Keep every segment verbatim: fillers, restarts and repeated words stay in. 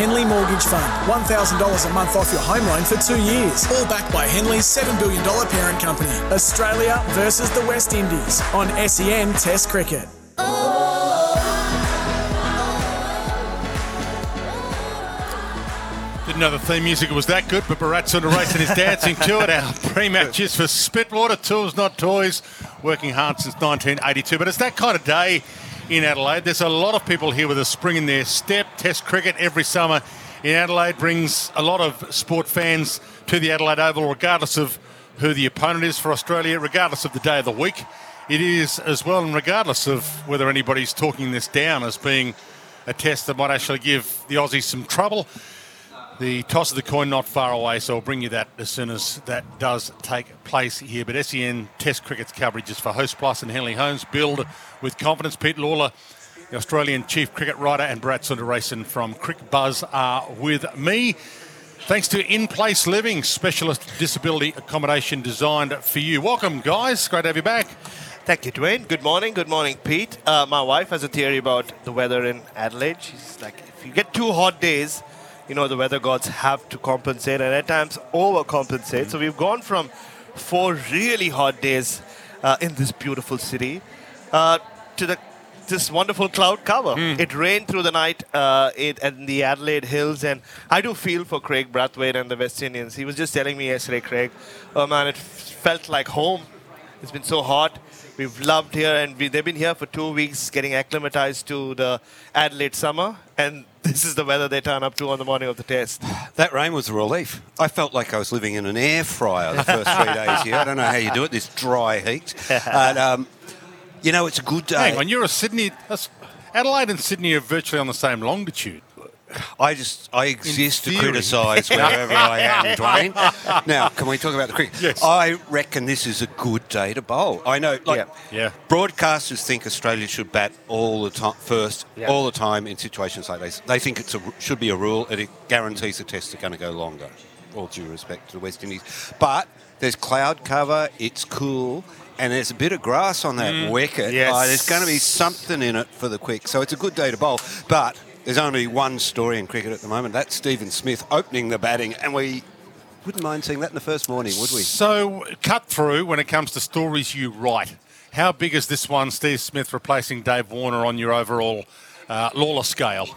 Henley Mortgage Fund. one thousand dollars a month off your home loan for two years. All backed by Henley's seven billion dollars parent company. Australia versus the West Indies on S E N Test Cricket. Didn't know the theme music was that good, but Bharat Sundaresan is dancing to it. Our pre-match is for Spitwater, Tools Not Toys, working hard since nineteen eighty-two. But it's that kind of day in Adelaide. There's a lot of people here with a spring in their step. Test cricket every summer in Adelaide brings a lot of sport fans to the Adelaide Oval, regardless of who the opponent is for Australia, regardless of the day of the week it is as well, and regardless of whether anybody's talking this down as being a test that might actually give the Aussies some trouble. The toss of the coin not far away, so I'll bring you that as soon as that does take place here. But S E N Test Cricket's coverage is for Host Plus and Henley Homes. Build with confidence. Peter Lalor, the Australian chief cricket writer, and Bharat Sundaresan from Cricbuzz are with me. Thanks to In Place Living, specialist disability accommodation designed for you. Welcome, guys. Great to have you back. Thank you, Dwayne. Good morning. Good morning, Pete. Uh, my wife has a theory about the weather in Adelaide. She's like, if you get two hot days, you know, the weather gods have to compensate and at times overcompensate. Mm. So we've gone from four really hot days uh, in this beautiful city uh, to the this wonderful cloud cover. Mm. It rained through the night uh, it, in the Adelaide Hills, and I do feel for Craig Brathwaite and the West Indians. He was just telling me yesterday, Craig, oh man, it f- felt like home. It's been so hot. We've loved here, and we, they've been here for two weeks getting acclimatized to the Adelaide summer, and this is the weather they turn up to on the morning of the test. That rain was a relief. I felt like I was living in an air fryer the first three days here. I don't know how you do it, this dry heat. But, um, you know, it's a good day. Hang on, you're a Sydney... Adelaide and Sydney are virtually on the same longitude. I just... I exist to criticise wherever I am, Dwayne. Now, can we talk about the cricket? Yes. I reckon this is a good day to bowl. I know, like... Yeah. Yeah. Broadcasters think Australia should bat all the time, first, yeah. all the time in situations like this. They think it should be a rule and it guarantees the tests are going to go longer. All due respect to the West Indies. But there's cloud cover, it's cool, and there's a bit of grass on that mm. wicket. Yes. Oh, there's going to be something in it for the quick. So it's a good day to bowl, but... There's only one story in cricket at the moment. That's Stephen Smith opening the batting, and we wouldn't mind seeing that in the first morning, would we? So, cut through when it comes to stories you write. How big is this one, Steve Smith replacing Dave Warner, on your overall uh, Lalor scale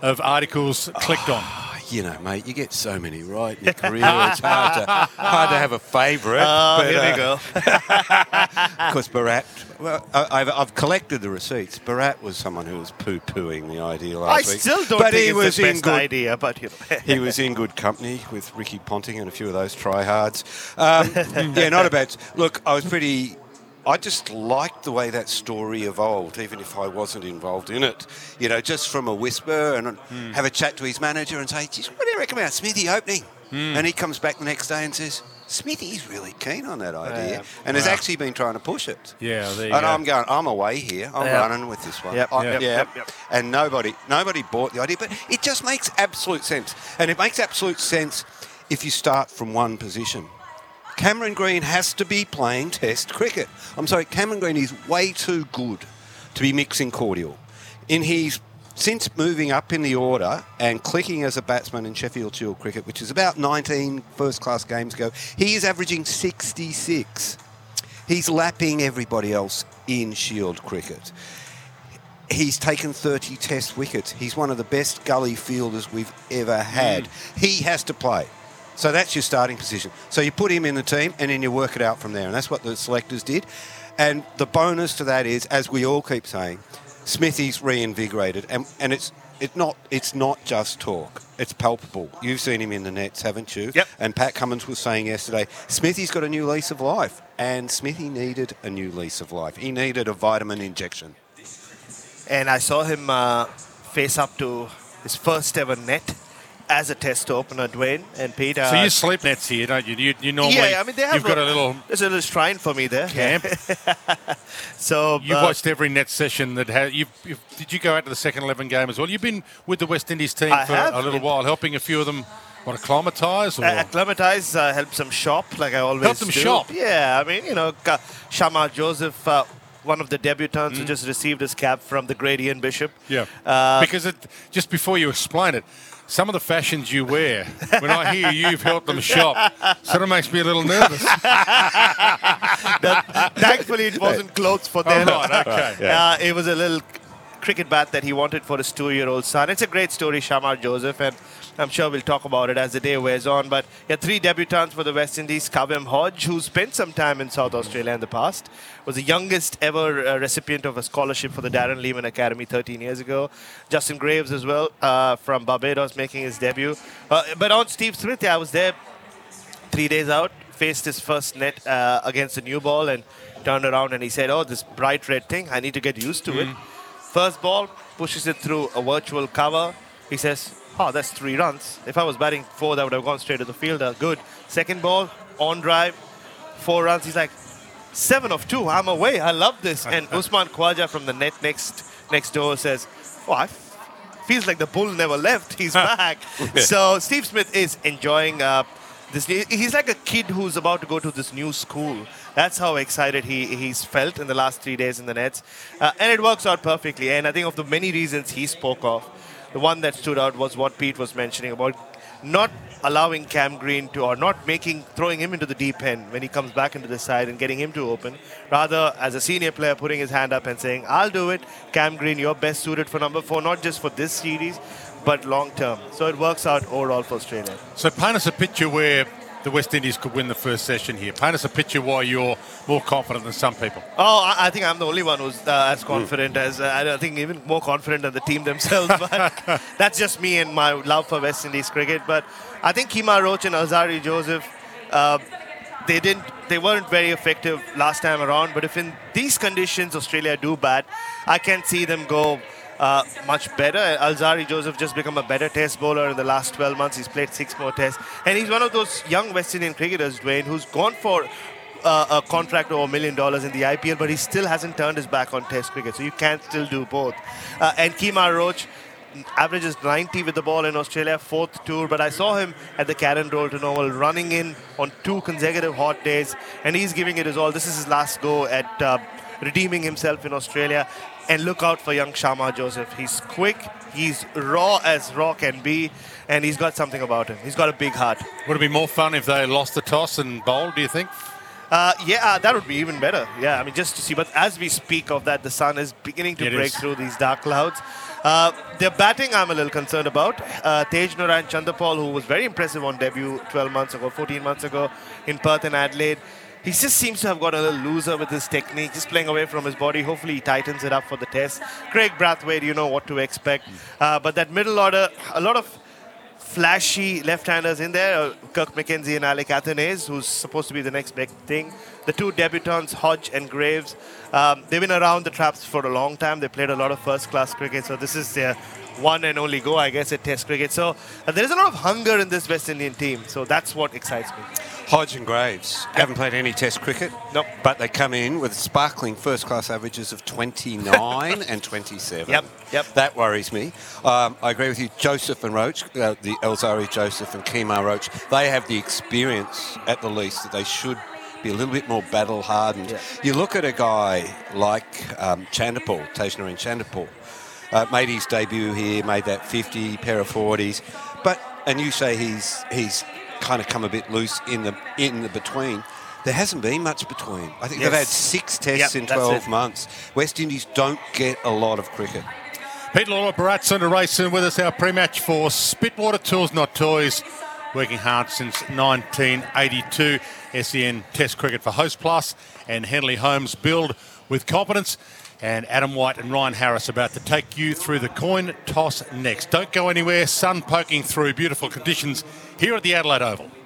of articles clicked on? You know, mate, you get so many right in your career. It's hard to hard to have a favourite. Oh, but, here uh, we go. Of course, Bharat. Well, I, I've, I've collected the receipts. Bharat was someone who was poo-pooing the idea last I week. I still don't but think he it's was the best good, idea, but you know. He was in good company with Ricky Ponting and a few of those tryhards. Um, yeah, not a bad. Look, I was pretty. I just liked the way that story evolved, even if I wasn't involved in it. You know, just from a whisper and mm. have a chat to his manager and say, geez, what do you reckon about Smithy opening? Mm. And he comes back the next day and says, Smithy's really keen on that idea, yeah. and has yeah. actually been trying to push it. Yeah, there you and go. I'm going, I'm away here. I'm yeah. running with this one. Yep, I, yep, yeah, yep, yep. And nobody, nobody bought the idea, but it just makes absolute sense. And it makes absolute sense if you start from one position. Cameron Green has to be playing test cricket. I'm sorry, Cameron Green is way too good to be mixing cordial. In his, since moving up in the order and clicking as a batsman in Sheffield Shield cricket, which is about nineteen first-class games ago, he is averaging sixty-six. He's lapping everybody else in Shield cricket. He's taken thirty test wickets. He's one of the best gully fielders we've ever had. Mm. He has to play. So that's your starting position. So you put him in the team and then you work it out from there. And that's what the selectors did. And the bonus to that is, as we all keep saying, Smithy's reinvigorated. And, and it's it's not it's not just talk. It's palpable. You've seen him in the nets, haven't you? Yep. And Pat Cummins was saying yesterday, Smithy's got a new lease of life. And Smithy needed a new lease of life. He needed a vitamin injection. And I saw him uh, face up to his first ever net as a test opener, Dwayne and Peter. So you sleep nets here, don't you? You, you normally, yeah, I mean, they have you've a, got a little... There's a little shrine for me there. Camp. So You've uh, watched every net session that has... You've, you've, did you go out to the second eleven game as well? You've been with the West Indies team I for have, a little yeah. while, helping a few of them, what, acclimatise? Or? Uh, acclimatise, uh, help them shop, like I always Help them do. shop? Yeah, I mean, you know, Shamar Joseph... Uh, one of the debutants mm. who just received his cap from the great Ian Bishop. Yeah, uh, because it, just before you explain it, some of the fashions you wear, when I hear you've helped them shop, sort of makes me a little nervous. That, thankfully, it wasn't clothes for them. Oh, right, okay. Yeah. Uh, it was a little cricket bat that he wanted for his two-year-old son. It's a great story, Shamar Joseph, and I'm sure we'll talk about it as the day wears on. But yeah, three debutants for the West Indies. Kabim Hodge, who spent some time in South Australia in the past, was the youngest ever uh, recipient of a scholarship for the Darren Lehman Academy thirteen years ago. Justin Graves as well uh, from Barbados making his debut. Uh, but on Steve Smith, yeah, I was there three days out, faced his first net uh, against a new ball and turned around and he said, oh, this bright red thing, I need to get used to mm. it. First ball, pushes it through a virtual cover. He says, oh, that's three runs. If I was batting four, that would have gone straight to the fielder. Good. Second ball, on drive, four runs. He's like, seven of two, I'm away. I love this. And Usman Khawaja from the net next next door says, oh, I f- feels like the bull never left. He's back. So Steve Smith is enjoying uh, this. He's like a kid who's about to go to this new school. That's how excited he he's felt in the last three days in the nets. Uh, and it works out perfectly. And I think of the many reasons he spoke of, the one that stood out was what Pete was mentioning about not allowing Cam Green to, or not making, throwing him into the deep end when he comes back into the side and getting him to open. Rather, as a senior player, putting his hand up and saying, I'll do it. Cam Green, you're best suited for number four, not just for this series, but long term. So it works out overall for Australia. So paint us a picture where the West Indies could win the first session here. Paint us a picture why you're more confident than some people. Oh, I, I think I'm the only one who's uh, as confident mm. as, uh, I think even more confident than the team themselves. But that's just me and my love for West Indies cricket. But I think Kemar Roach and Alzarri Joseph, uh, they didn't, they weren't very effective last time around. But if in these conditions Australia do bat, I can see them go Uh, much better. Alzarri Joseph just become a better test bowler in the last twelve months. He's played six more tests. And he's one of those young West Indian cricketers, Dwayne, who's gone for uh, a contract over a million dollars in the I P L, but he still hasn't turned his back on test cricket. So you can still do both. Uh, and Kemar Roach averages ninety with the ball in Australia, fourth tour. But I saw him at the Carron Road and Oval running in on two consecutive hot days. And he's giving it his all. This is his last go at uh, redeeming himself in Australia. And look out for young Shamar Joseph. He's quick, he's raw as raw can be, and he's got something about him. He's got a big heart. Would it be more fun if they lost the toss and bowled, do you think? Uh, yeah, that would be even better. Yeah, I mean, just to see. But as we speak of that, the sun is beginning to it break is. through these dark clouds. Uh, their batting I'm a little concerned about. Uh, Tejnarine Chanderpaul, who was very impressive on debut twelve months ago, fourteen months ago in Perth and Adelaide. He just seems to have got a little looser with his technique, just playing away from his body. Hopefully he tightens it up for the test. Craig Brathwaite, you know what to expect. Uh, but that middle order, a lot of flashy left-handers in there. Uh, Kirk McKenzie and Alec Athanese, who's supposed to be the next big thing. The two debutants, Hodge and Graves, um, they've been around the traps for a long time. They played a lot of first-class cricket, so this is their one and only go, I guess, at test cricket. So uh, there is a lot of hunger in this West Indian team, so that's what excites me. Hodge and Graves haven't played any test cricket, nope. But they come in with sparkling first-class averages of twenty-nine and twenty-seven. Yep, yep. That worries me. Um, I agree with you. Joseph and Roach, uh, the Alzarri Joseph and Kemar Roach, they have the experience, at the least, that they should be a little bit more battle-hardened. Yeah. You look at a guy like um, Chanderpaul, Tejnarine Chanderpaul, uh, made his debut here, made that fifty, pair of forties, but, and you say he's he's... kind of come a bit loose in the in the between. There hasn't been much between. I think yes. they've had six tests yep, in twelve months. West Indies don't get a lot of cricket. Peter Lalor, Bharat Sundaresan with us, our pre-match for Spitwater, Tools Not Toys, working hard since nineteen eighty-two. S E N Test Cricket for Host Plus and Henley Homes, build with confidence. And Adam White and Ryan Harris about to take you through the coin toss next. Don't go anywhere. Sun poking through. Beautiful conditions here at the Adelaide Oval.